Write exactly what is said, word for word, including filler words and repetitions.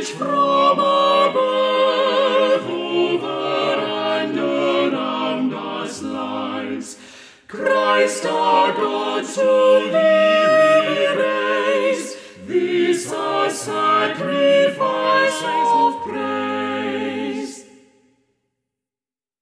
which from above over and around us lies, Christ our God to thee.